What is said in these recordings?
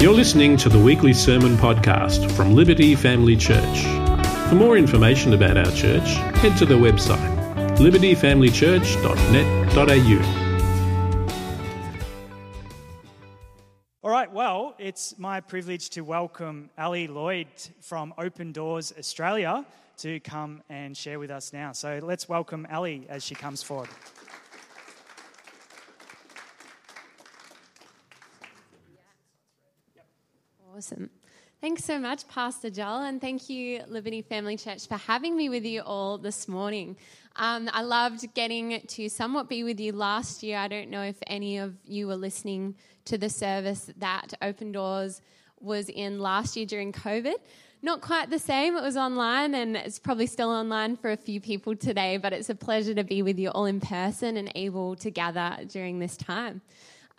You're listening to the weekly sermon podcast from Liberty Family Church. For more information about our church, head to the website libertyfamilychurch.net.au. All right, well, it's my privilege to welcome Ali Lloyd from Open Doors Australia to come and share with us now. So let's welcome Ali as she comes forward. Awesome. Thanks so much, Pastor Joel, and thank you, Liberty Family Church, for having me with you all this morning. I loved getting to somewhat be with you last year. I don't know if any of you were listening to the service that Open Doors was in last year during COVID. Not quite the same. It was online, and it's probably still online for a few people today, but it's a pleasure to be with you all in person and able to gather during this time.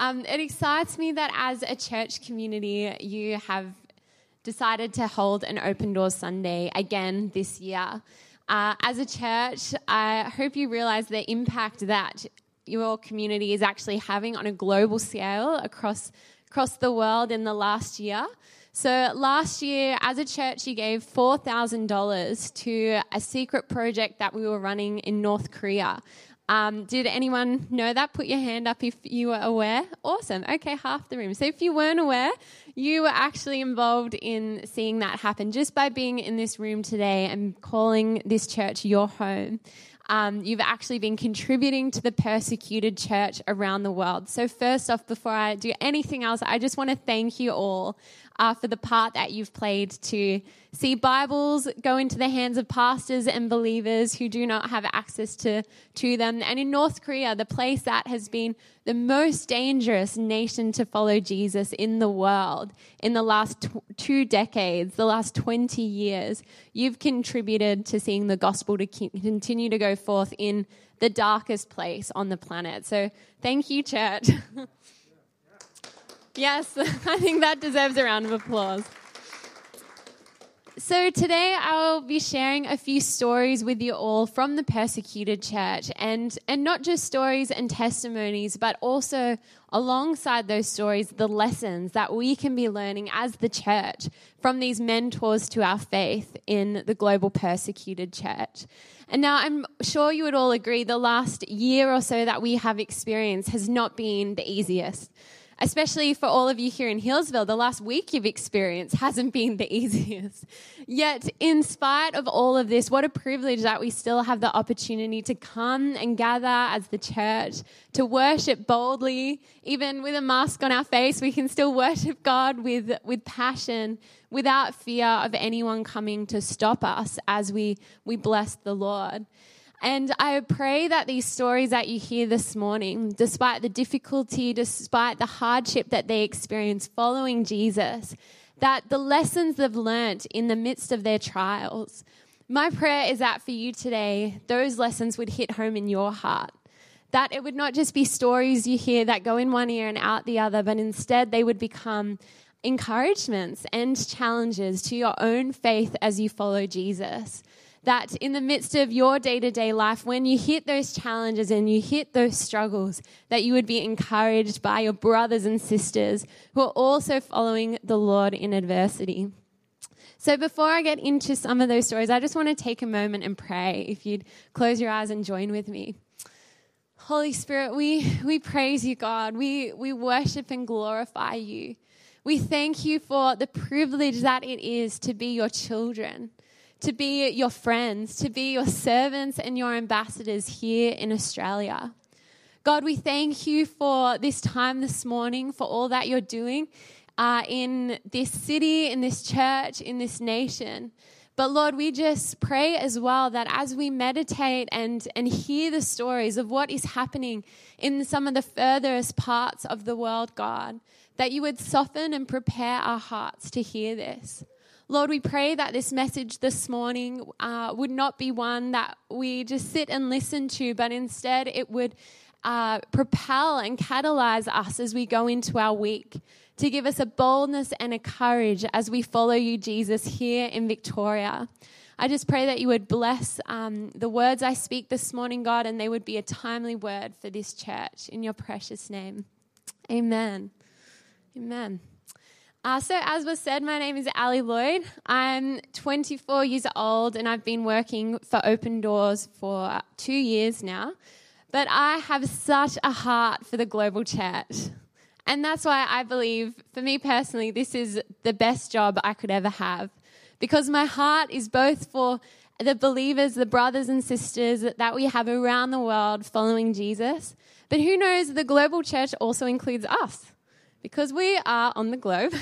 It excites me that as a church community, you have decided to hold an Open Doors Sunday again this year. As a church, I hope you realise the impact that your community is actually having on a global scale across the world in the last year. So last year, as a church, you gave $4,000 to a secret project that we were running in North Korea. Did anyone know that? Put your hand up if you were aware. Awesome. Okay, half the room. So if you weren't aware, you were actually involved in seeing that happen just by being in this room today and calling this church your home. You've actually been contributing to the persecuted church around the world. So first off, before I do anything else, I just want to thank you all for the part that you've played to see Bibles go into the hands of pastors and believers who do not have access to them. And in North Korea, the place that has been the most dangerous nation to follow Jesus in the world in the last two decades, the last 20 years, you've contributed to seeing the gospel to continue to go forth in the darkest place on the planet. So thank you, church. Yes, I think that deserves a round of applause. So today I'll be sharing a few stories with you all from the persecuted church, and not just stories and testimonies, but also alongside those stories, the lessons that we can be learning as the church from these mentors to our faith in the global persecuted church. And now I'm sure you would all agree the last year or so that we have experienced has not been the easiest. Especially for all of you here in Hillsville, the last week you've experienced hasn't been the easiest. Yet, in spite of all of this, what a privilege that we still have the opportunity to come and gather as the church, to worship boldly. Even with a mask on our face, we can still worship God with passion, without fear of anyone coming to stop us as we bless the Lord. And I pray that these stories that you hear this morning, despite the difficulty, despite the hardship that they experience following Jesus, that the lessons they've learnt in the midst of their trials, my prayer is that for you today, those lessons would hit home in your heart. That it would not just be stories you hear that go in one ear and out the other, but instead they would become encouragements and challenges to your own faith as you follow Jesus. That in the midst of your day-to-day life, when you hit those challenges and you hit those struggles, that you would be encouraged by your brothers and sisters who are also following the Lord in adversity. So before I get into some of those stories, I just want to take a moment and pray. If you'd close your eyes and join with me. Holy Spirit, we praise you, God. We worship and glorify you. We thank you for the privilege that it is to be your children, to be your friends, to be your servants and your ambassadors here in Australia. God, we thank you for this time this morning, for all that you're doing in this city, in this church, in this nation. But Lord, we just pray as well that as we meditate and hear the stories of what is happening in some of the furthest parts of the world, God, that you would soften and prepare our hearts to hear this. Lord, we pray that this message this morning would not be one that we just sit and listen to, but instead it would propel and catalyze us as we go into our week to give us a boldness and a courage as we follow you, Jesus, here in Victoria. I just pray that you would bless the words I speak this morning, God, and they would be a timely word for this church in your precious name. Amen. Amen. So as was said, my name is Ali Lloyd. I'm 24 years old and I've been working for Open Doors for 2 years now. But I have such a heart for the global church. And that's why I believe, for me personally, this is the best job I could ever have. Because my heart is both for the believers, the brothers and sisters that we have around the world following Jesus. But who knows, the global church also includes us. Because we are on the globe,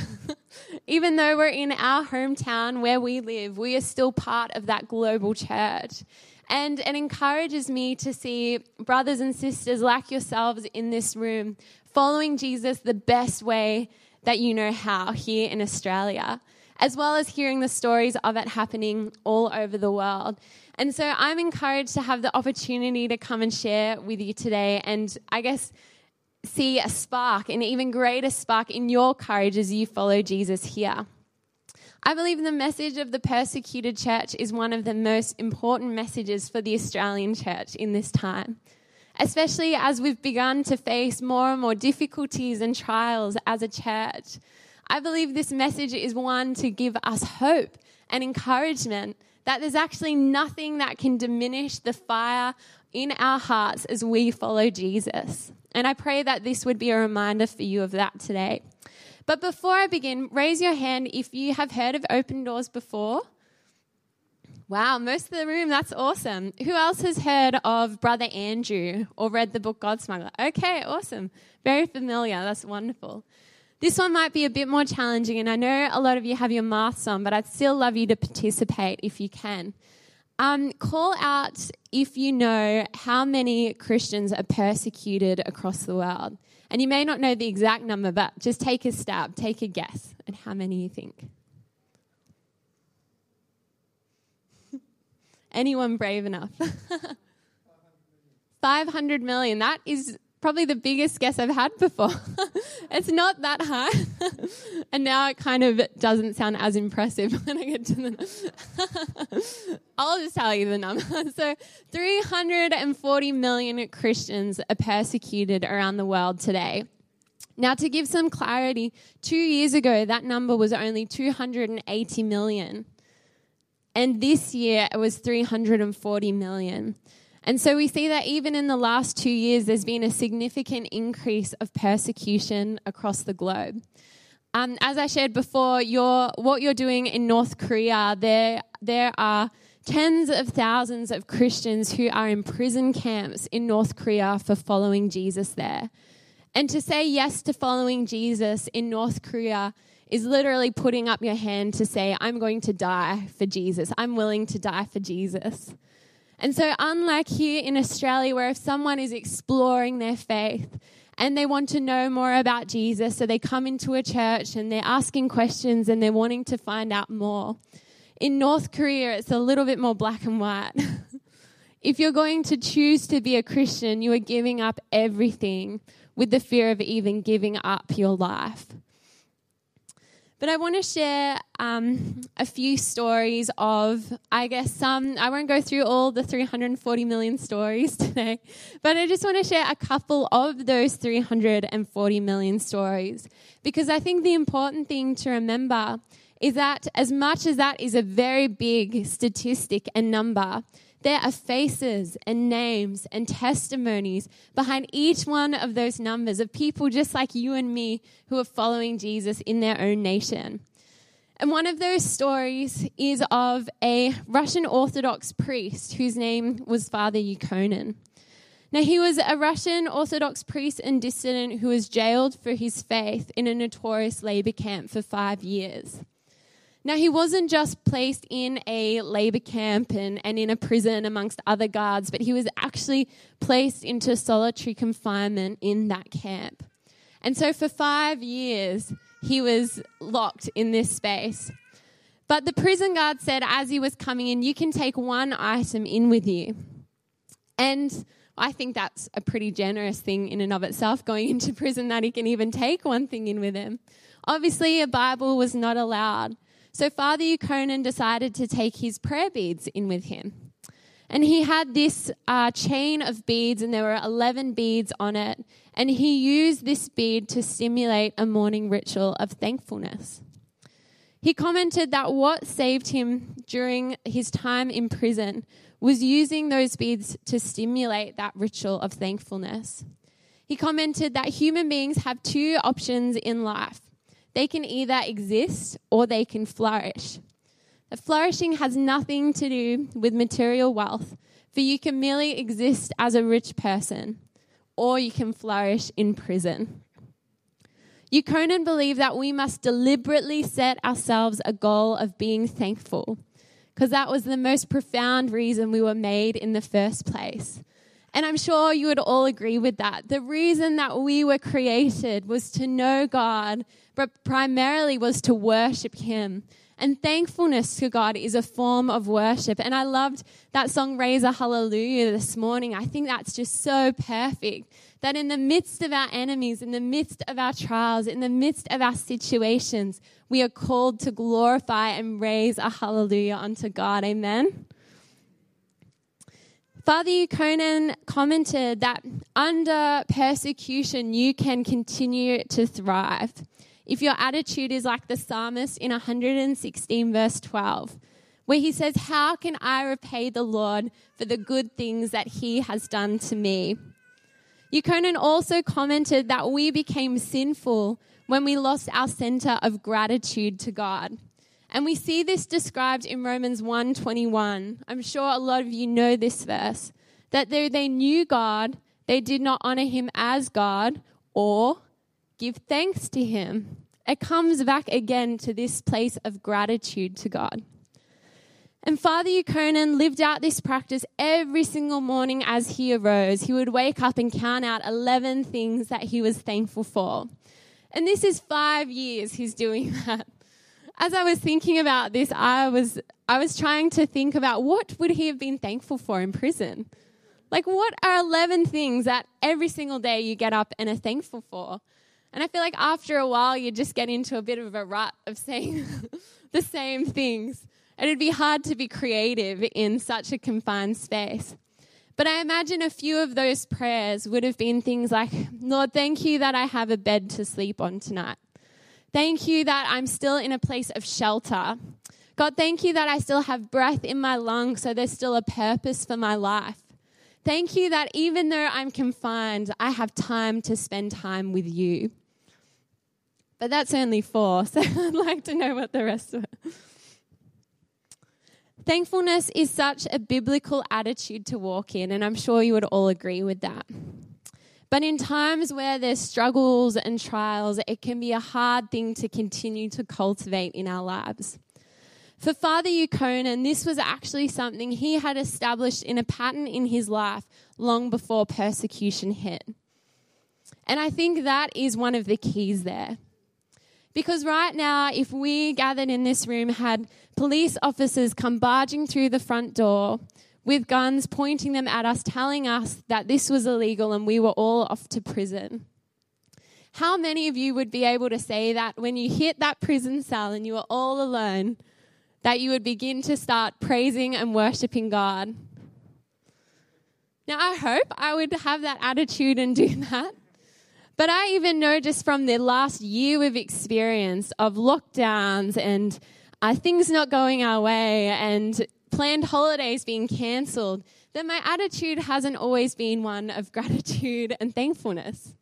even though we're in our hometown where we live, we are still part of that global church. And it encourages me to see brothers and sisters like yourselves in this room following Jesus the best way that you know how here in Australia, as well as hearing the stories of it happening all over the world. And so I'm encouraged to have the opportunity to come and share with you today, and I guess see a spark, an even greater spark in your courage as you follow Jesus here. I believe the message of the persecuted church is one of the most important messages for the Australian church in this time, especially as we've begun to face more and more difficulties and trials as a church. I believe this message is one to give us hope and encouragement that there's actually nothing that can diminish the fire in our hearts as we follow Jesus. And I pray that this would be a reminder for you of that today. But before I begin, raise your hand if you have heard of Open Doors before. Wow, most of the room, that's awesome. Who else has heard of Brother Andrew or read the book Godsmuggler? Okay, awesome. Very familiar, that's wonderful. This one might be a bit more challenging, and I know a lot of you have your masks on, but I'd still love you to participate if you can. Call out if you know how many Christians are persecuted across the world. And you may not know the exact number, but just take a stab, take a guess at how many you think. Anyone brave enough? 500 million. That is probably the biggest guess I've had before. It's not that high. And now it kind of doesn't sound as impressive when I get to the I'll just tell you the number. So 340 million Christians are persecuted around the world today. Now, to give some clarity, 2 years ago, that number was only 280 million. And this year, it was 340 million. And so we see that even in the last 2 years, there's been a significant increase of persecution across the globe. As I shared before, what you're doing in North Korea, there are tens of thousands of Christians who are in prison camps in North Korea for following Jesus there. And to say yes to following Jesus in North Korea is literally putting up your hand to say, I'm going to die for Jesus. I'm willing to die for Jesus. And so unlike here in Australia, where if someone is exploring their faith and they want to know more about Jesus, so they come into a church and they're asking questions and they're wanting to find out more. In North Korea, it's a little bit more black and white. If you're going to choose to be a Christian, you are giving up everything with the fear of even giving up your life. But I want to share a few stories of, I guess, I won't go through all the 340 million stories today, but I just want to share a couple of those 340 million stories, because I think the important thing to remember is that as much as that is a very big statistic and number, there are faces and names and testimonies behind each one of those numbers of people just like you and me who are following Jesus in their own nation. And one of those stories is of a Russian Orthodox priest whose name was Father Yakunin. Now, he was a Russian Orthodox priest and dissident who was jailed for his faith in a notorious labor camp for 5 years. Now, he wasn't just placed in a labor camp and in a prison amongst other guards, but he was actually placed into solitary confinement in that camp. And so for 5 years, he was locked in this space. But the prison guard said as he was coming in, you can take one item in with you. And I think that's a pretty generous thing in and of itself, going into prison, that he can even take one thing in with him. Obviously, a Bible was not allowed. So Father Yakunin decided to take his prayer beads in with him. And he had this chain of beads, and there were 11 beads on it. And he used this bead to stimulate a morning ritual of thankfulness. He commented that what saved him during his time in prison was using those beads to stimulate that ritual of thankfulness. He commented that human beings have two options in life. They can either exist or they can flourish. That flourishing has nothing to do with material wealth, for you can merely exist as a rich person, or you can flourish in prison. Yakunin believed that we must deliberately set ourselves a goal of being thankful, because that was the most profound reason we were made in the first place. And I'm sure you would all agree with that. The reason that we were created was to know God, but primarily was to worship Him. And thankfulness to God is a form of worship. And I loved that song, Raise a Hallelujah, this morning. I think that's just so perfect, that in the midst of our enemies, in the midst of our trials, in the midst of our situations, we are called to glorify and raise a hallelujah unto God. Amen. Father Yakunin commented that under persecution, you can continue to thrive. If your attitude is like the psalmist in 116 verse 12, where he says, how can I repay the Lord for the good things that He has done to me? Yakunin also commented that we became sinful when we lost our center of gratitude to God. And we see this described in Romans 1:21. I'm sure a lot of you know this verse, that though they knew God, they did not honor Him as God or give thanks to Him. It comes back again to this place of gratitude to God. And Father Yakunin lived out this practice every single morning as he arose. He would wake up and count out 11 things that he was thankful for. And this is 5 years he's doing that. As I was thinking about this, I was trying to think about what would he have been thankful for in prison? Like, what are 11 things that every single day you get up and are thankful for? And I feel like after a while, you just get into a bit of a rut of saying the same things. And it'd be hard to be creative in such a confined space. But I imagine a few of those prayers would have been things like, Lord, thank you that I have a bed to sleep on tonight. Thank you that I'm still in a place of shelter. God, thank you that I still have breath in my lungs, so there's still a purpose for my life. Thank you that even though I'm confined, I have time to spend time with you. But that's only 4, so I'd like to know what the rest were. Thankfulness is such a biblical attitude to walk in, and I'm sure you would all agree with that. But in times where there's struggles and trials, it can be a hard thing to continue to cultivate in our lives. For Father Yakunin, this was actually something he had established in a pattern in his life long before persecution hit. And I think that is one of the keys there. Because right now, if we gathered in this room had police officers come barging through the front door with guns, pointing them at us, telling us that this was illegal and we were all off to prison, how many of you would be able to say that when you hit that prison cell and you were all alone, that you would begin to start praising and worshipping God? Now, I hope I would have that attitude and do that. But I even know just from the last year we've experienced of lockdowns and things not going our way and planned holidays being cancelled, that my attitude hasn't always been one of gratitude and thankfulness.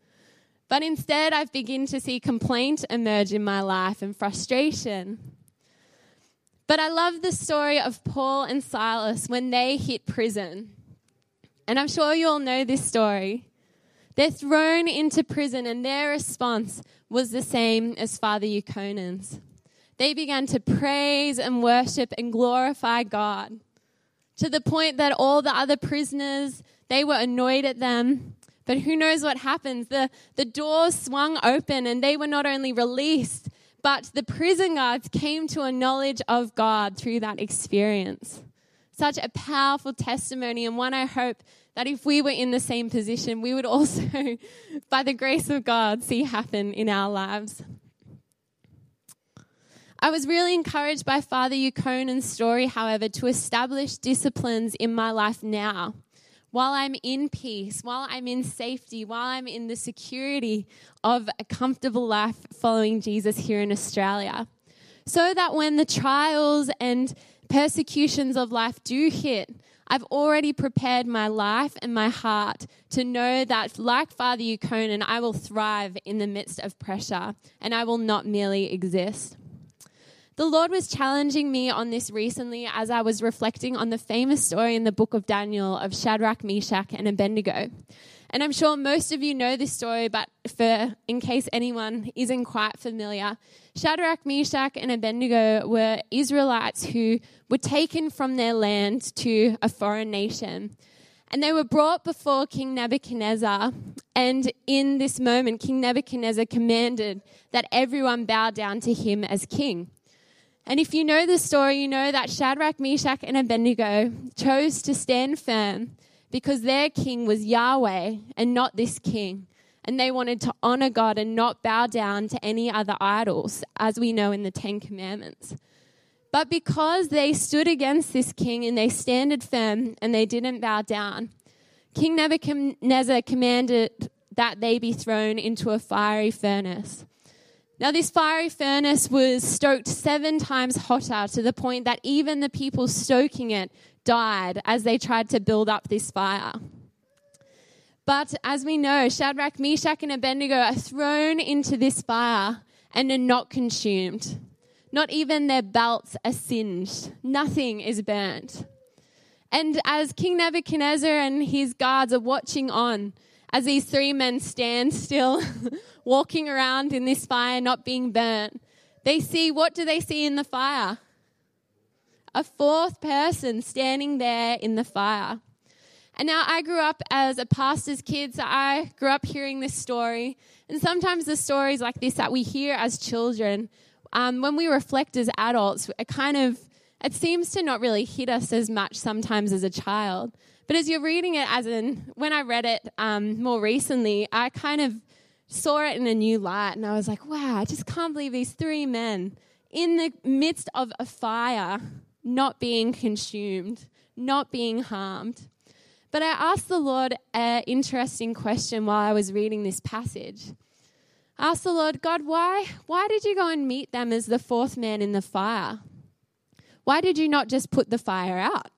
But instead, I've begun to see complaint emerge in my life and frustration. But I love the story of Paul and Silas when they hit prison. And I'm sure you all know this story. They're thrown into prison, and their response was the same as Father Yakunin's. They began to praise and worship and glorify God, to the point that all the other prisoners, they were annoyed at them. But who knows what happens? The doors swung open, and they were not only released, but the prison guards came to a knowledge of God through that experience. Such a powerful testimony, and one I hope that if we were in the same position, we would also, by the grace of God, see happen in our lives. I was really encouraged by Father Yakunin's story, however, to establish disciplines in my life now. While I'm in peace, while I'm in safety, while I'm in the security of a comfortable life following Jesus here in Australia. So that when the trials and persecutions of life do hit, I've already prepared my life and my heart to know that, like Father Yakunin, I will thrive in the midst of pressure and I will not merely exist. The Lord was challenging me on this recently as I was reflecting on the famous story in the book of Daniel of Shadrach, Meshach and Abednego. And I'm sure most of you know this story, but in case anyone isn't quite familiar, Shadrach, Meshach and Abednego were Israelites who were taken from their land to a foreign nation. And they were brought before King Nebuchadnezzar. And in this moment, King Nebuchadnezzar commanded that everyone bow down to him as king. And if you know the story, you know that Shadrach, Meshach and Abednego chose to stand firm because their king was Yahweh and not this king. And they wanted to honor God and not bow down to any other idols, as we know in the Ten Commandments. But because they stood against this king and they standed firm and they didn't bow down, King Nebuchadnezzar commanded that they be thrown into a fiery furnace. Now, this fiery furnace was stoked 7 times hotter to the point that even the people stoking it died as they tried to build up this fire. But as we know, Shadrach, Meshach and Abednego are thrown into this fire and are not consumed. Not even their belts are singed. Nothing is burnt. And as King Nebuchadnezzar and his guards are watching on, as these 3 men stand still, walking around in this fire, not being burnt, they see, what do they see in the fire? A 4th person standing there in the fire. And now I grew up as a pastor's kid, so I grew up hearing this story. And sometimes the stories like this that we hear as children, when we reflect as adults, it seems to not really hit us as much sometimes as a child. But as you're reading it, when I read it more recently, I kind of saw it in a new light. And I was like, wow, I just can't believe these 3 men in the midst of a fire, not being consumed, not being harmed. But I asked the Lord an interesting question while I was reading this passage. I asked the Lord, God, why did you go and meet them as the 4th man in the fire? Why did you not just put the fire out?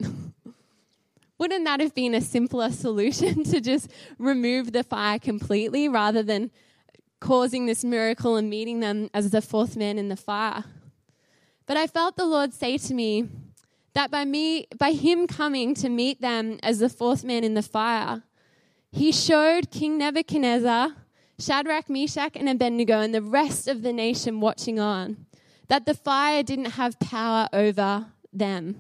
Wouldn't that have been a simpler solution to just remove the fire completely rather than causing this miracle and meeting them as the 4th man in the fire? But I felt the Lord say to me that by him coming to meet them as the 4th man in the fire, he showed King Nebuchadnezzar, Shadrach, Meshach and Abednego and the rest of the nation watching on that the fire didn't have power over them.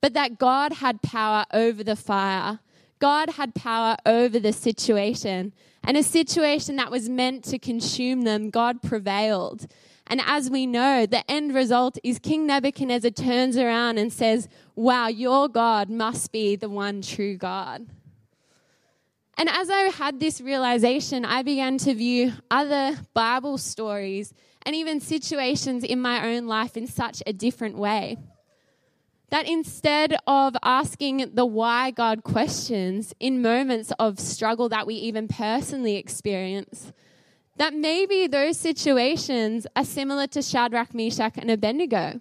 But that God had power over the fire. God had power over the situation. And a situation that was meant to consume them, God prevailed. And as we know, the end result is King Nebuchadnezzar turns around and says, wow, your God must be the one true God. And as I had this realization, I began to view other Bible stories and even situations in my own life in such a different way. That instead of asking the why God questions in moments of struggle that we even personally experience, that maybe those situations are similar to Shadrach, Meshach and Abednego.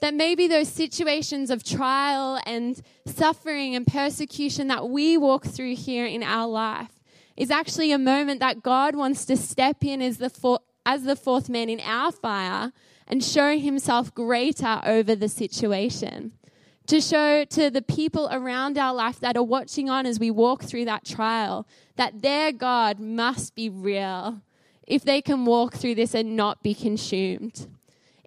That maybe those situations of trial and suffering and persecution that we walk through here in our life is actually a moment that God wants to step in as the 4th man in our fire and show himself greater over the situation. To show to the people around our life that are watching on as we walk through that trial, that their God must be real if they can walk through this and not be consumed.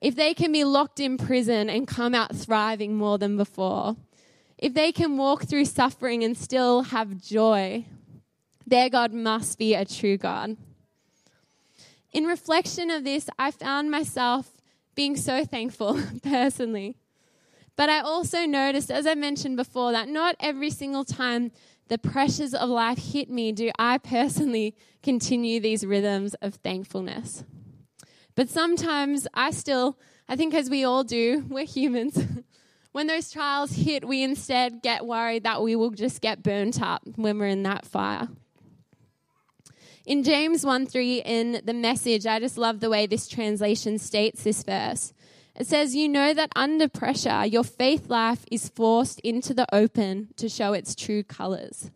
If they can be locked in prison and come out thriving more than before. If they can walk through suffering and still have joy, their God must be a true God. In reflection of this, I found myself being so thankful personally. But I also noticed, as I mentioned before, that not every single time the pressures of life hit me do I personally continue these rhythms of thankfulness. But sometimes I think as we all do, we're humans. When those trials hit, we instead get worried that we will just get burnt up when we're in that fire. In James 1:3 in the Message, I just love the way this translation states this verse. It says, "You know that under pressure, your faith life is forced into the open to show its true colors."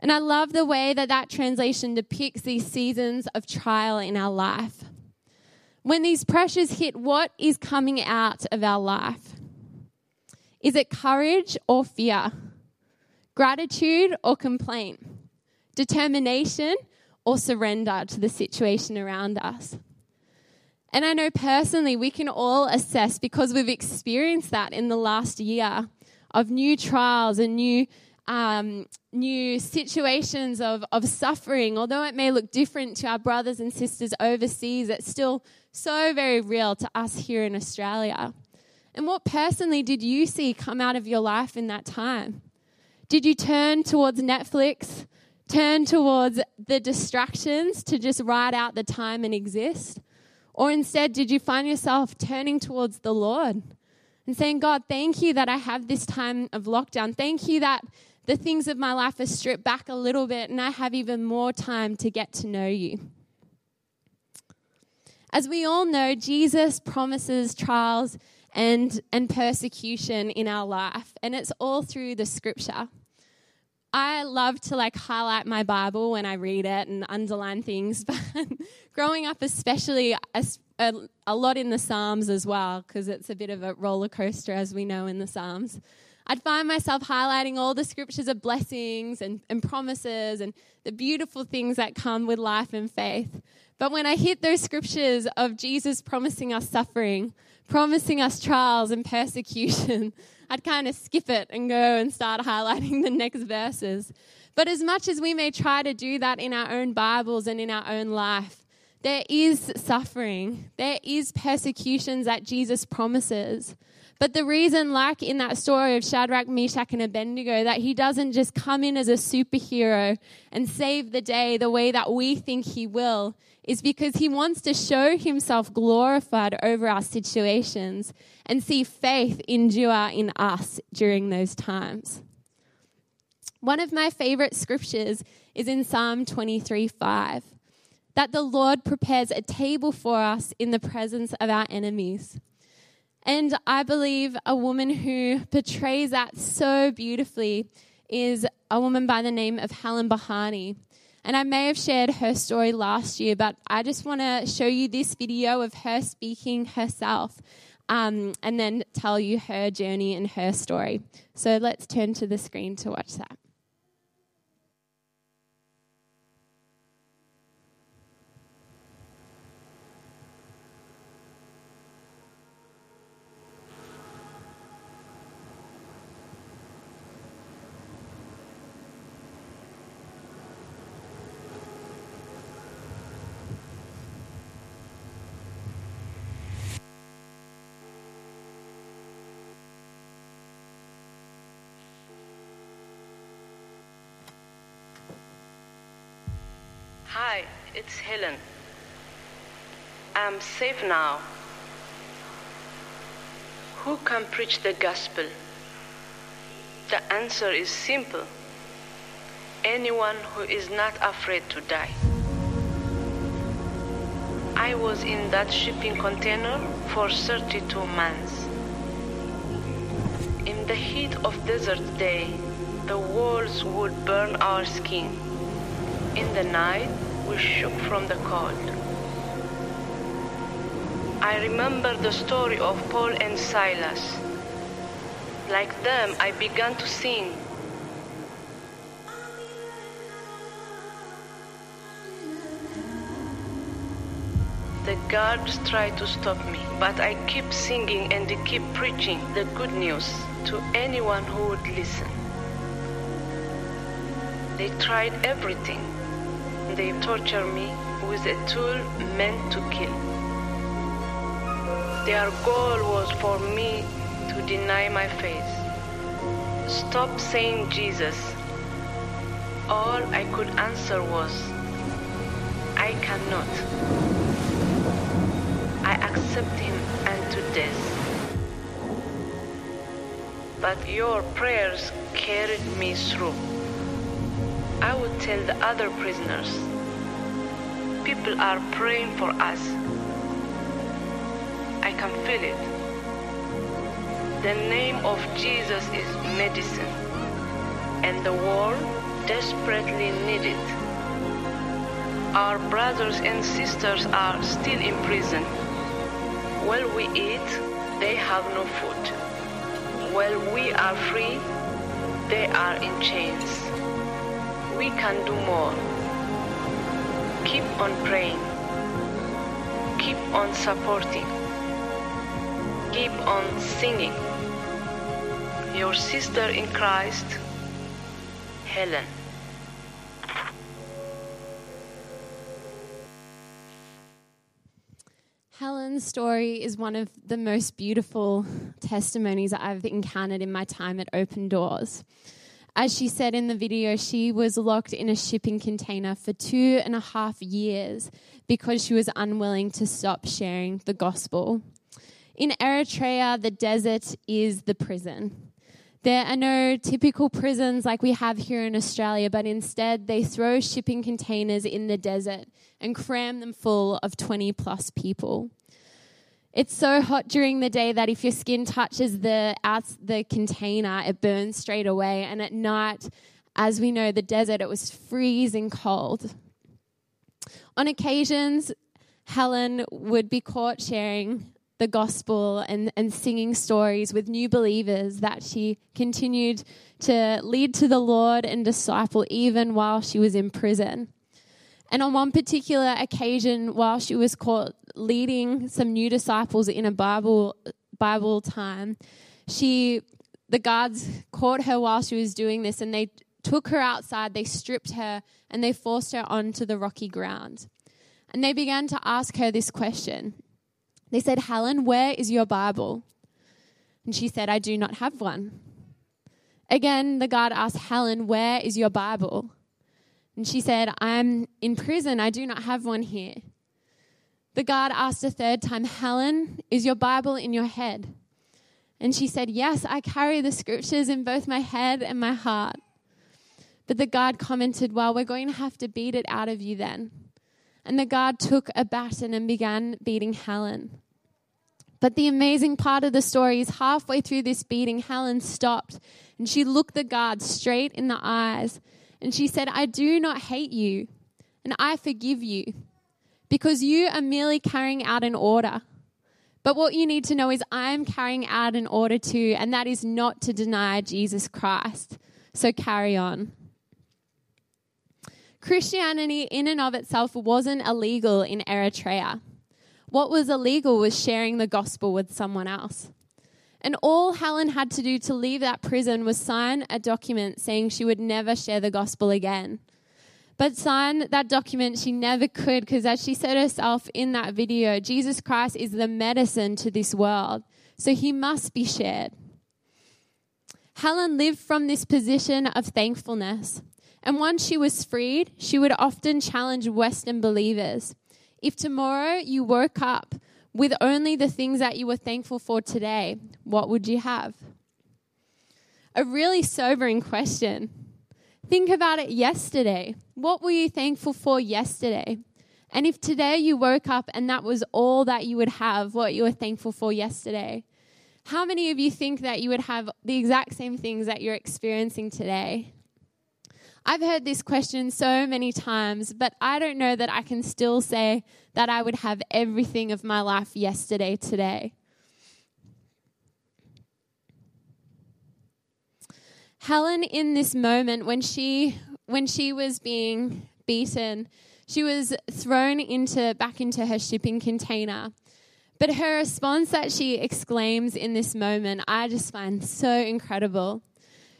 And I love the way that translation depicts these seasons of trial in our life. When these pressures hit, what is coming out of our life? Is it courage or fear? Gratitude or complaint? Determination or surrender to the situation around us? And I know personally we can all assess, because we've experienced that in the last year, of new trials and new situations of suffering. Although it may look different to our brothers and sisters overseas, it's still so very real to us here in Australia. And what personally did you see come out of your life in that time? Did you turn towards Netflix, turn towards the distractions to just ride out the time and exist? Or instead, did you find yourself turning towards the Lord and saying, "God, thank you that I have this time of lockdown. Thank you that the things of my life are stripped back a little bit and I have even more time to get to know you"? As we all know, Jesus promises trials and persecution in our life, and it's all through the scripture. I love to highlight my Bible when I read it and underline things, but growing up especially a lot in the Psalms as well, because it's a bit of a roller coaster, as we know, in the Psalms. I'd find myself highlighting all the scriptures of blessings and promises and the beautiful things that come with life and faith. But when I hit those scriptures of Jesus promising us suffering, promising us trials and persecution, I'd kind of skip it and go and start highlighting the next verses. But as much as we may try to do that in our own Bibles and in our own life, there is suffering. There is persecutions that Jesus promises. But the reason, like in that story of Shadrach, Meshach and Abednego, that he doesn't just come in as a superhero and save the day the way that we think he will, is because he wants to show himself glorified over our situations and see faith endure in us during those times. One of my favorite scriptures is in Psalm 23:5, that the Lord prepares a table for us in the presence of our enemies. And I believe a woman who portrays that so beautifully is a woman by the name of Helen Berhane. And I may have shared her story last year, but I just want to show you this video of her speaking herself, and then tell you her journey and her story. So let's turn to the screen to watch that. Hi, it's Helen. I'm safe now. Who can preach the gospel? The answer is simple. Anyone who is not afraid to die. I was in that shipping container for 32 months. In the heat of desert day, the walls would burn our skin. In the night, we shook from the cold. I remember the story of Paul and Silas. Like them, I began to sing. The guards tried to stop me, but I kept singing and keep preaching the good news to anyone who would listen. They tried everything. They torture me with a tool meant to kill. Their goal was for me to deny my faith. Stop saying Jesus. All I could answer was, I cannot. I accept him unto death. But your prayers carried me through. I would tell the other prisoners, people are praying for us. I can feel it. The name of Jesus is medicine, and the world desperately needs it. Our brothers and sisters are still in prison. While we eat, they have no food. While we are free, they are in chains. We can do more. Keep on praying. Keep on supporting. Keep on singing. Your sister in Christ, Helen. Helen's story is one of the most beautiful testimonies that I've encountered in my time at Open Doors. As she said in the video, she was locked in a shipping container for 2.5 years because she was unwilling to stop sharing the gospel. In Eritrea, the desert is the prison. There are no typical prisons like we have here in Australia, but instead they throw shipping containers in the desert and cram them full of 20-plus people. It's so hot during the day that if your skin touches the container, it burns straight away. And at night, as we know, the desert, it was freezing cold. On occasions, Helen would be caught sharing the gospel and singing stories with new believers that she continued to lead to the Lord and disciple even while she was in prison. And on one particular occasion, while she was caught leading some new disciples in a Bible time, the guards caught her while she was doing this, and they took her outside, they stripped her, and they forced her onto the rocky ground. And they began to ask her this question. They said, "Helen, where is your Bible?" And she said, "I do not have one." Again, the guard asked, "Helen, where is your Bible?" And she said, "I'm in prison. I do not have one here." The guard asked a third time, "Helen, is your Bible in your head?" And she said, "Yes, I carry the scriptures in both my head and my heart." But the guard commented, "Well, we're going to have to beat it out of you then." And the guard took a baton and began beating Helen. But the amazing part of the story is halfway through this beating, Helen stopped and she looked the guard straight in the eyes and she said, "I do not hate you and I forgive you because you are merely carrying out an order. But what you need to know is I am carrying out an order too, and that is not to deny Jesus Christ. So carry on." Christianity in and of itself wasn't illegal in Eritrea. What was illegal was sharing the gospel with someone else. And all Helen had to do to leave that prison was sign a document saying she would never share the gospel again. But sign that document she never could, because as she said herself in that video, Jesus Christ is the medicine to this world, so he must be shared. Helen lived from this position of thankfulness. And once she was freed, she would often challenge Western believers. "If tomorrow you woke up with only the things that you were thankful for today, what would you have?" A really sobering question. Think about it yesterday. What were you thankful for yesterday? And if today you woke up and that was all that you would have, what you were thankful for yesterday, how many of you think that you would have the exact same things that you're experiencing today? I've heard this question so many times, but I don't know that I can still say that I would have everything of my life yesterday today. Helen, in this moment, when she was being beaten, she was thrown back into her shipping container. But her response that she exclaims in this moment, I just find so incredible.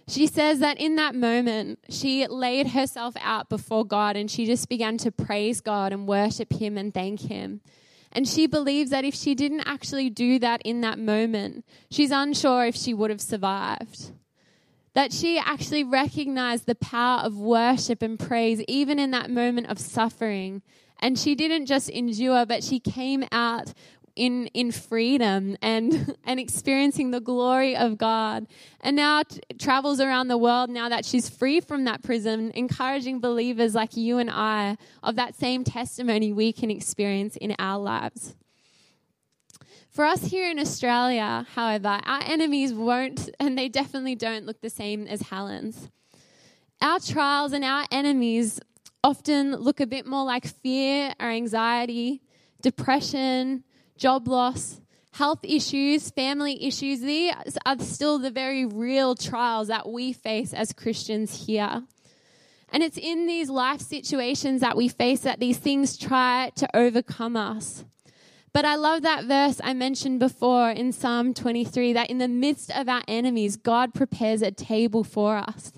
She says that in that moment, she laid herself out before God and she just began to praise God and worship him and thank him. And she believes that if she didn't actually do that in that moment, she's unsure if she would have survived. That she actually recognized the power of worship and praise even in that moment of suffering. And she didn't just endure, but she came out in freedom and experiencing the glory of God, and now travels around the world now that she's free from that prison, encouraging believers like you and I of that same testimony we can experience in our lives. For us here in Australia, however, our enemies won't, and they definitely don't look the same as Helen's. Our trials and our enemies often look a bit more like fear or anxiety, depression, job loss, health issues, family issues. These are still the very real trials that we face as Christians here. And it's in these life situations that we face that these things try to overcome us. But I love that verse I mentioned before in Psalm 23, that in the midst of our enemies, God prepares a table for us.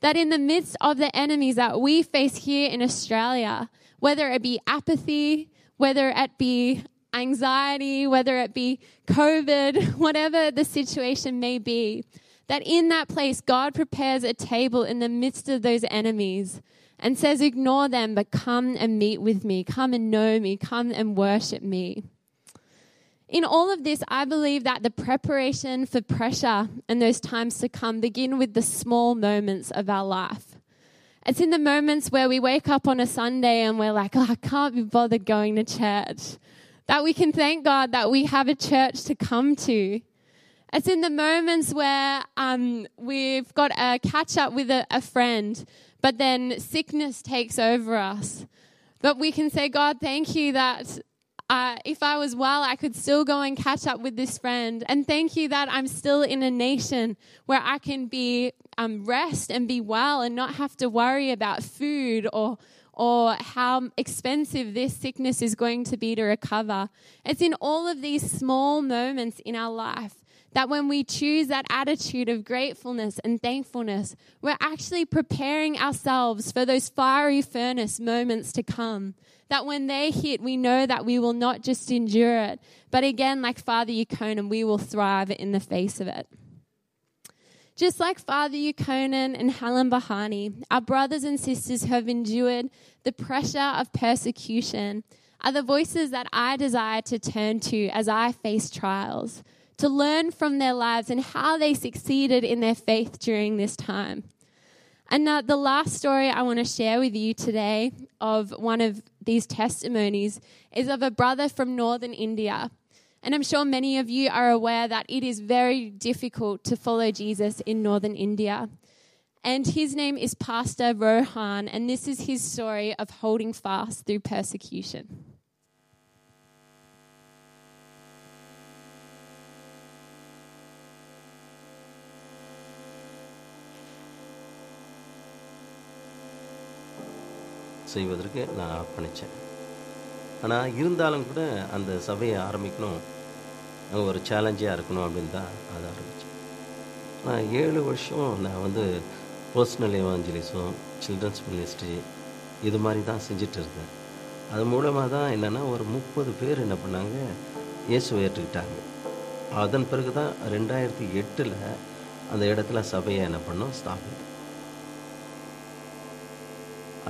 That in the midst of the enemies that we face here in Australia, whether it be apathy, whether it be anxiety, whether it be COVID, whatever the situation may be, that in that place, God prepares a table in the midst of those enemies and says, ignore them, but come and meet with me. Come and know me. Come and worship me. In all of this, I believe that the preparation for pressure and those times to come begin with the small moments of our life. It's in the moments where we wake up on a Sunday and we're like, oh, I can't be bothered going to church, that we can thank God that we have a church to come to. It's in the moments where we've got a catch-up with a friend, but then sickness takes over us. But we can say, God, thank you that if I was well, I could still go and catch up with this friend. And thank you that I'm still in a nation where I can be rest and be well and not have to worry about food or how expensive this sickness is going to be to recover. It's in all of these small moments in our life that when we choose that attitude of gratefulness and thankfulness, we're actually preparing ourselves for those fiery furnace moments to come. That when they hit, we know that we will not just endure it, but again, like Father Yakunin, we will thrive in the face of it. Just like Father Yakunin and Helen Berhane, our brothers and sisters who have endured the pressure of persecution are the voices that I desire to turn to as I face trials, to learn from their lives and how they succeeded in their faith during this time. And now the last story I want to share with you today of one of these testimonies is of a brother from northern India. And I'm sure many of you are aware that it is very difficult to follow Jesus in northern India. And his name is Pastor Rohan, and this is his story of holding fast through persecution. செய்வதற்கு நான் அர்ப்பணித்தேன். ஆனால் இருந்தாலும் கூட அந்த சபையை ஆரம்பிக்கணும், அங்கே ஒரு சேலஞ்சாக இருக்கணும் அப்படின்னு தான் அதை ஆரம்பித்தேன். ஆனால் 7 வருஷம் நான் வந்து பர்சனல் எவாஞ்சலிசம், சில்ட்ரன்ஸ் மினிஸ்ட்ரி இது மாதிரி தான் செஞ்சுட்டு இருந்தேன். அது மூலமாக தான் என்னென்னா ஒரு 30 பேர் என்ன பண்ணாங்க, இயேசுவை ஏற்றுக்கிட்டாங்க. அதன் பிறகு தான் 2008 அந்த இடத்துல சபையை என்ன பண்ணோம், ஸ்தாபித்தோம்.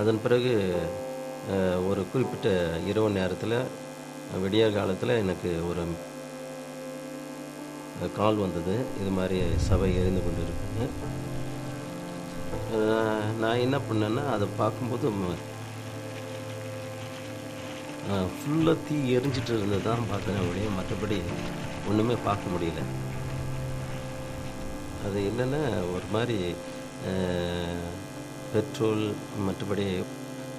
அதன் பிறகு ஒரு குறிப்பிட்ட இரவு நேரத்தில் விடிய காலத்தில் எனக்கு ஒரு கால் வந்தது, இது மாதிரி சபை எரிந்து கொண்டு இருக்குங்க. நான் என்ன பண்ணேன்னா அதை பார்க்கும்போது ஃபுல்லாக தீ எரிஞ்சிட்டு இருந்தது தான் பார்த்தேன் அப்படியே, மற்றபடி ஒன்றுமே பார்க்க முடியல. அது என்னென்னா ஒரு மாதிரி பெட்ரோல் மற்றபடி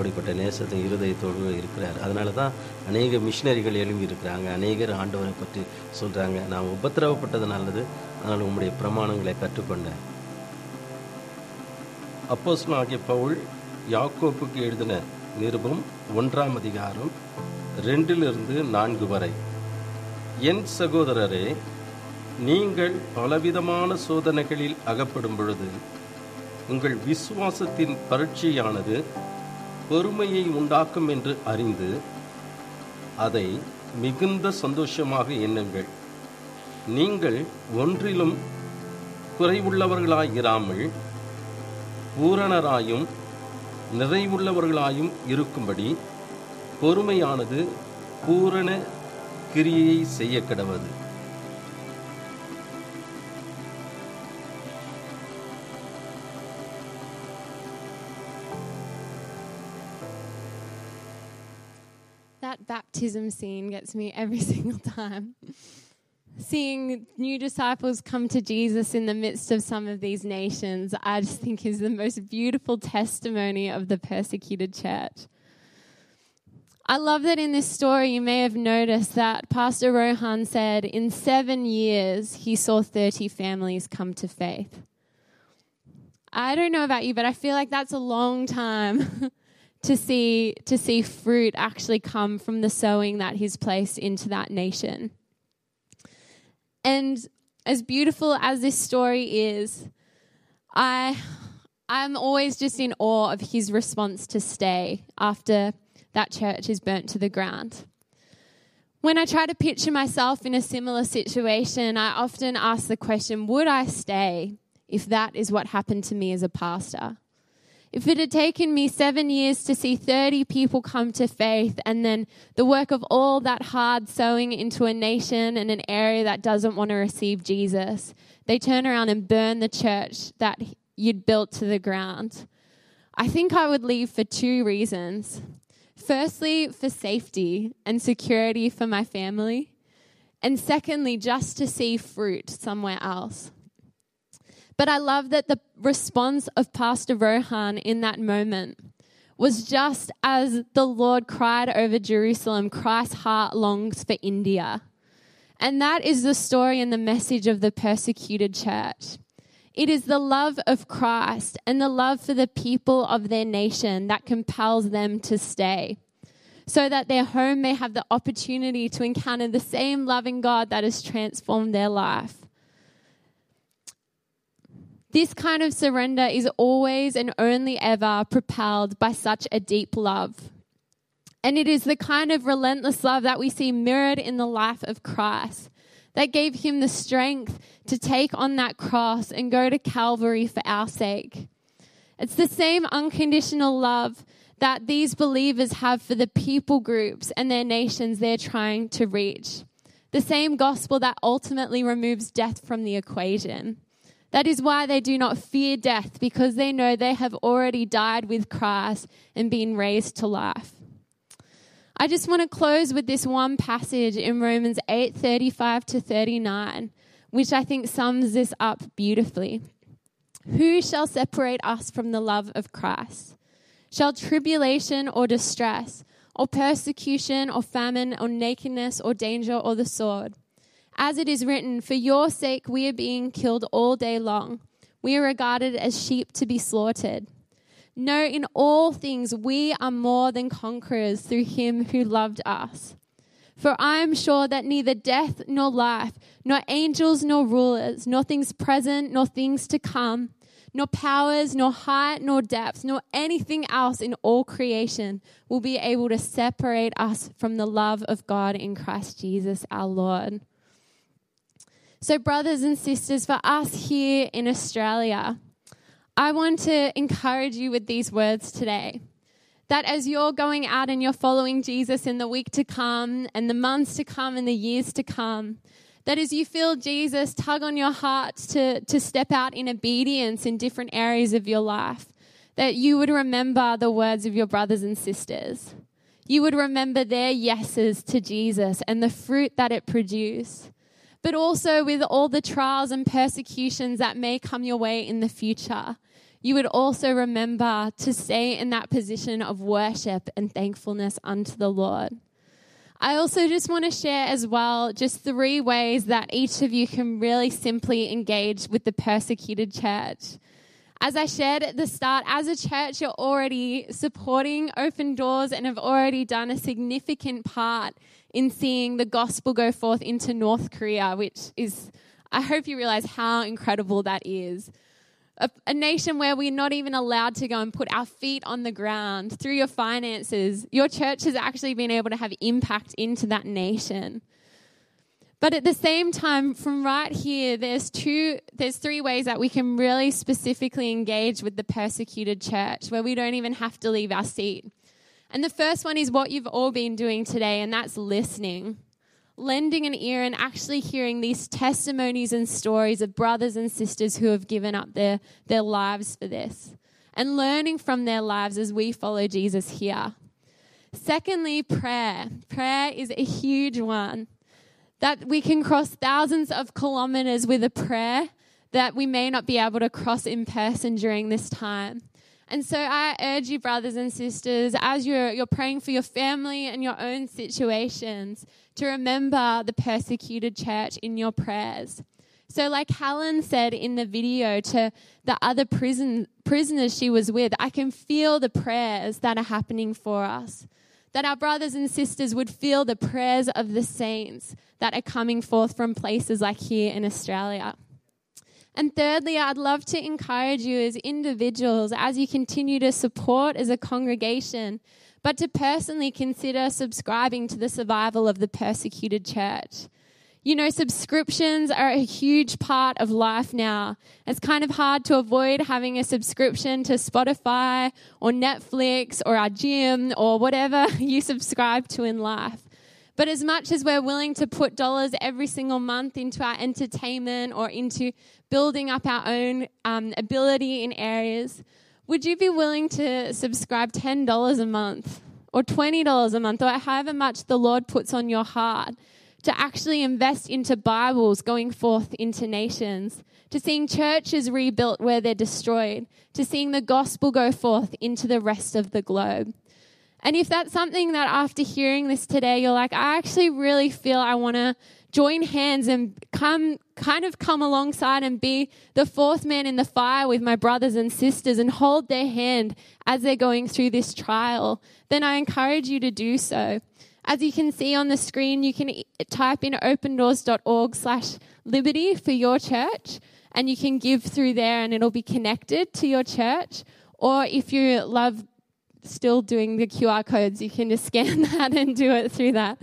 அப்படிப்பட்ட நேசத்தை இருதயத்தோடு இருக்கிறார். அதனால தான் அநேக மிஷினரிகள் எழும்பி இருக்கிறாங்க, அநேகர் ஆண்டவரை பற்றி சொல்கிறாங்க. நான் உபத்திரவப்பட்டது நல்லது, அதனால் உங்களுடைய பிரமாணங்களை கற்றுக்கொண்டேன். அப்போஸ்தலன் ஆகிய பவுல் யாக்கோப்புக்கு எழுதின நிருபம் 1 அதிகாரம் 2 இருந்து 4 வரை. என் சகோதரரே, நீங்கள் பலவிதமான சோதனைகளில் அகப்படும் பொழுது உங்கள் விசுவாசத்தின் பரீட்சையானது பெருமையை உண்டாக்கும் என்று அறிந்து அதை மிகுந்த சந்தோஷமாக எண்ணுங்கள். நீங்கள் ஒன்றிலும் குறைவுள்ளவர்களாயிராமல் பூரணராயும் நிறைவுள்ளவர்களாயும் இருக்கும்படி பொறுமையானது பூரண கிரியை செய்ய கடவது. That baptism scene gets me every single time. Seeing new disciples come to Jesus in the midst of some of these nations, I just think is the most beautiful testimony of the persecuted church. I love that in this story you may have noticed that Pastor Rohan said in 7 years he saw 30 families come to faith. I don't know about you, but I feel like that's a long time to see fruit actually come from the sowing that he's placed into that nation. And as beautiful as this story is, I'm always just in awe of his response to stay after that church is burnt to the ground. When I try to picture myself in a similar situation, I often ask the question, would I stay if that is what happened to me as a pastor? If it had taken me 7 years to see 30 people come to faith and then the work of all that hard sowing into a nation and an area that doesn't want to receive Jesus, they turn around and burn the church that you'd built to the ground. I think I would leave for 2 reasons. Firstly, for safety and security for my family. And secondly, just to see fruit somewhere else. But I love that the response of Pastor Rohan in that moment was just as the Lord cried over Jerusalem, Christ's heart longs for India. And that is the story and the message of the persecuted church. It is the love of Christ and the love for the people of their nation that compels them to stay, so that their home may have the opportunity to encounter the same loving God that has transformed their life. This kind of surrender is always and only ever propelled by such a deep love. And it is the kind of relentless love that we see mirrored in the life of Christ that gave him the strength to take on that cross and go to Calvary for our sake. It's the same unconditional love that these believers have for the people groups and their nations they're trying to reach. The same gospel that ultimately removes death from the equation. That is why they do not fear death, because they know they have already died with Christ and been raised to life. I just want to close with this one passage in Romans 8:35-39, which I think sums this up beautifully. Who shall separate us from the love of Christ? Shall tribulation or distress or persecution or famine or nakedness or danger or the sword? As it is written, for your sake we are being killed all day long. We are regarded as sheep to be slaughtered. No, in all things we are more than conquerors through him who loved us. For I am sure that neither death nor life, nor angels nor rulers, nor things present nor things to come, nor powers, nor height, nor depth, nor anything else in all creation will be able to separate us from the love of God in Christ Jesus our Lord. So brothers and sisters, for us here in Australia, I want to encourage you with these words today, that as you're going out and you're following Jesus in the week to come and the months to come and the years to come, that as you feel Jesus tug on your hearts to step out in obedience in different areas of your life, that you would remember the words of your brothers and sisters. You would remember their yeses to Jesus and the fruit that it produced. But also with all the trials and persecutions that may come your way in the future, you would also remember to stay in that position of worship and thankfulness unto the Lord. I also just want to share as well just 3 ways that each of you can really simply engage with the persecuted church. As I shared at the start, as a church, you're already supporting Open Doors and have already done a significant part in seeing the gospel go forth into North Korea, which is I hope you realize how incredible that is. A nation where we're not even allowed to go and put our feet on the ground. Through your finances, your church has actually been able to have impact into that nation. But at the same time, from right here, there's three ways that we can really specifically engage with the persecuted church, where we don't even have to leave our seat. And the first one is what you've all been doing today, and that's listening. Lending an ear and actually hearing these testimonies and stories of brothers and sisters who have given up their lives for this, and learning from their lives as we follow Jesus here. Secondly, prayer. Prayer is a huge one. That we can cross thousands of kilometers with a prayer that we may not be able to cross in person during this time. And so I urge you, brothers and sisters, as you're praying for your family and your own situations, to remember the persecuted church in your prayers. So like Helen said in the video to the other prisoners she was with, I can feel the prayers that are happening for us, that our brothers and sisters would feel the prayers of the saints that are coming forth from places like here in Australia. And thirdly, I'd love to encourage you as individuals, as you continue to support as a congregation, but to personally consider subscribing to the Survival of the Persecuted Church. You know, subscriptions are a huge part of life now. It's kind of hard to avoid having a subscription to Spotify or Netflix or our gym or whatever you subscribe to in life. But as much as we're willing to put dollars every single month into our entertainment or into building up our own ability in areas, would you be willing to subscribe $10 a month or $20 a month or however much the Lord puts on your heart to actually invest into Bibles going forth into nations, to seeing churches rebuilt where they're destroyed, to seeing the gospel go forth into the rest of the globe? And if that's something that after hearing this today, you're like, I actually really feel I want to join hands and come alongside and be the fourth man in the fire with my brothers and sisters and hold their hand as they're going through this trial, then I encourage you to do so. As you can see on the screen, you can type in opendoors.org/liberty for your church, and you can give through there and it'll be connected to your church. Or if you love still doing the QR codes, you can just scan that and do it through that.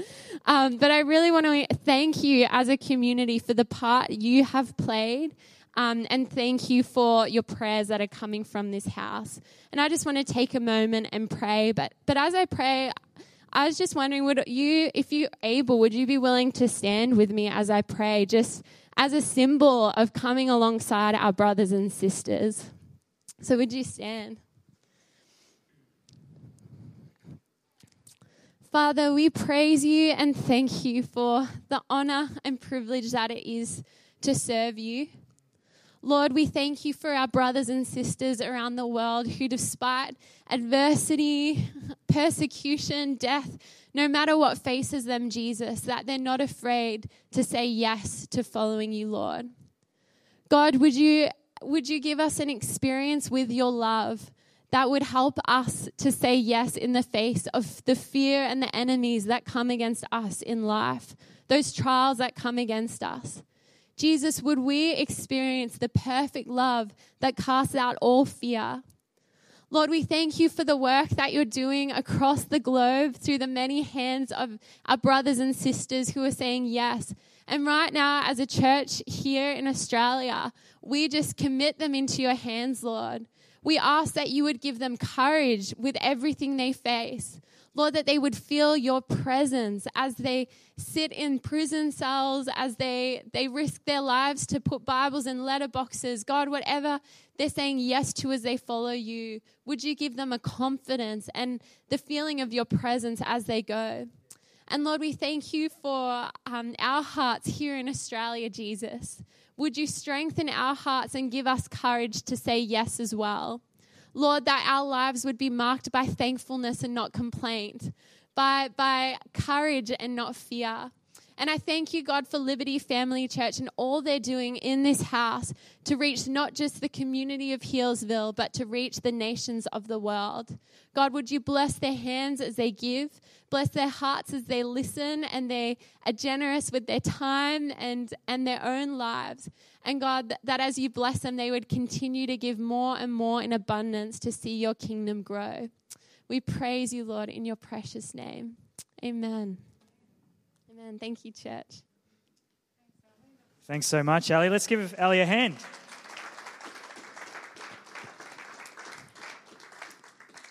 But I really want to thank you as a community for the part you have played, and thank you for your prayers that are coming from this house. And I just want to take a moment and pray. But as I pray, I was just wondering, if you're able, would you be willing to stand with me as I pray, just as a symbol of coming alongside our brothers and sisters? So would you stand? Father, we praise you and thank you for the honor and privilege that it is to serve you. Lord, we thank you for our brothers and sisters around the world who, despite adversity, persecution, death, no matter what faces them, Jesus, that they're not afraid to say yes to following you, Lord. God, would you give us an experience with your love that would help us to say yes in the face of the fear and the enemies that come against us in life, those trials that come against us. Jesus, would we experience the perfect love that casts out all fear? Lord, we thank you for the work that you're doing across the globe through the many hands of our brothers and sisters who are saying yes. And right now, as a church here in Australia, we just commit them into your hands, Lord. We ask that you would give them courage with everything they face. Lord, that they would feel your presence as they sit in prison cells, as they risk their lives to put Bibles in letterboxes. God, whatever they're saying yes to as they follow you, would you give them a confidence and the feeling of your presence as they go? And Lord, we thank you for our hearts here in Australia, Jesus. Would you strengthen our hearts and give us courage to say yes as well? Lord, that our lives would be marked by thankfulness and not complaint, by courage and not fear. And I thank you, God, for Liberty Family Church and all they're doing in this house to reach not just the community of Healesville, but to reach the nations of the world. God, would you bless their hands as they give, bless their hearts as they listen, and they are generous with their time and their own lives. And God, that as you bless them, they would continue to give more and more in abundance to see your kingdom grow. We praise you, Lord, in your precious name. Amen. Amen. Thank you, church. Thanks so much, Ali. Let's give Ali a hand.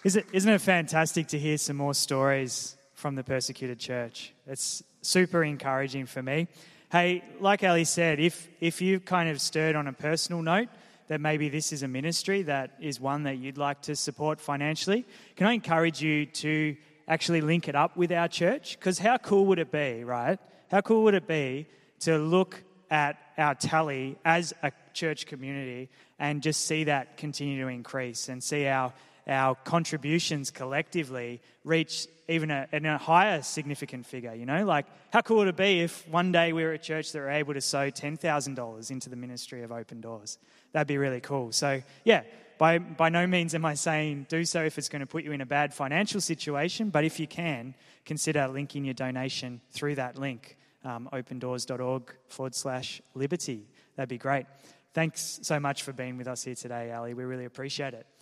Isn't it fantastic to hear some more stories from the persecuted church? It's super encouraging for me. Hey, like Ali said, if you've kind of stirred on a personal note, that maybe this is a ministry that is one that you'd like to support financially, can I encourage you to actually link it up with our church? Because how cool would it be, right? How cool would it be to look at our tally as a church community and just see that continue to increase and see our contributions collectively reach even a higher significant figure, you know? Like, how cool would it be if one day we were a church that were able to sow $10,000 into the ministry of Open Doors? That'd be really cool. So, yeah, by no means am I saying do so if it's going to put you in a bad financial situation, but if you can, consider linking your donation through that link, opendoors.org/liberty. That'd be great. Thanks so much for being with us here today, Ali. We really appreciate it.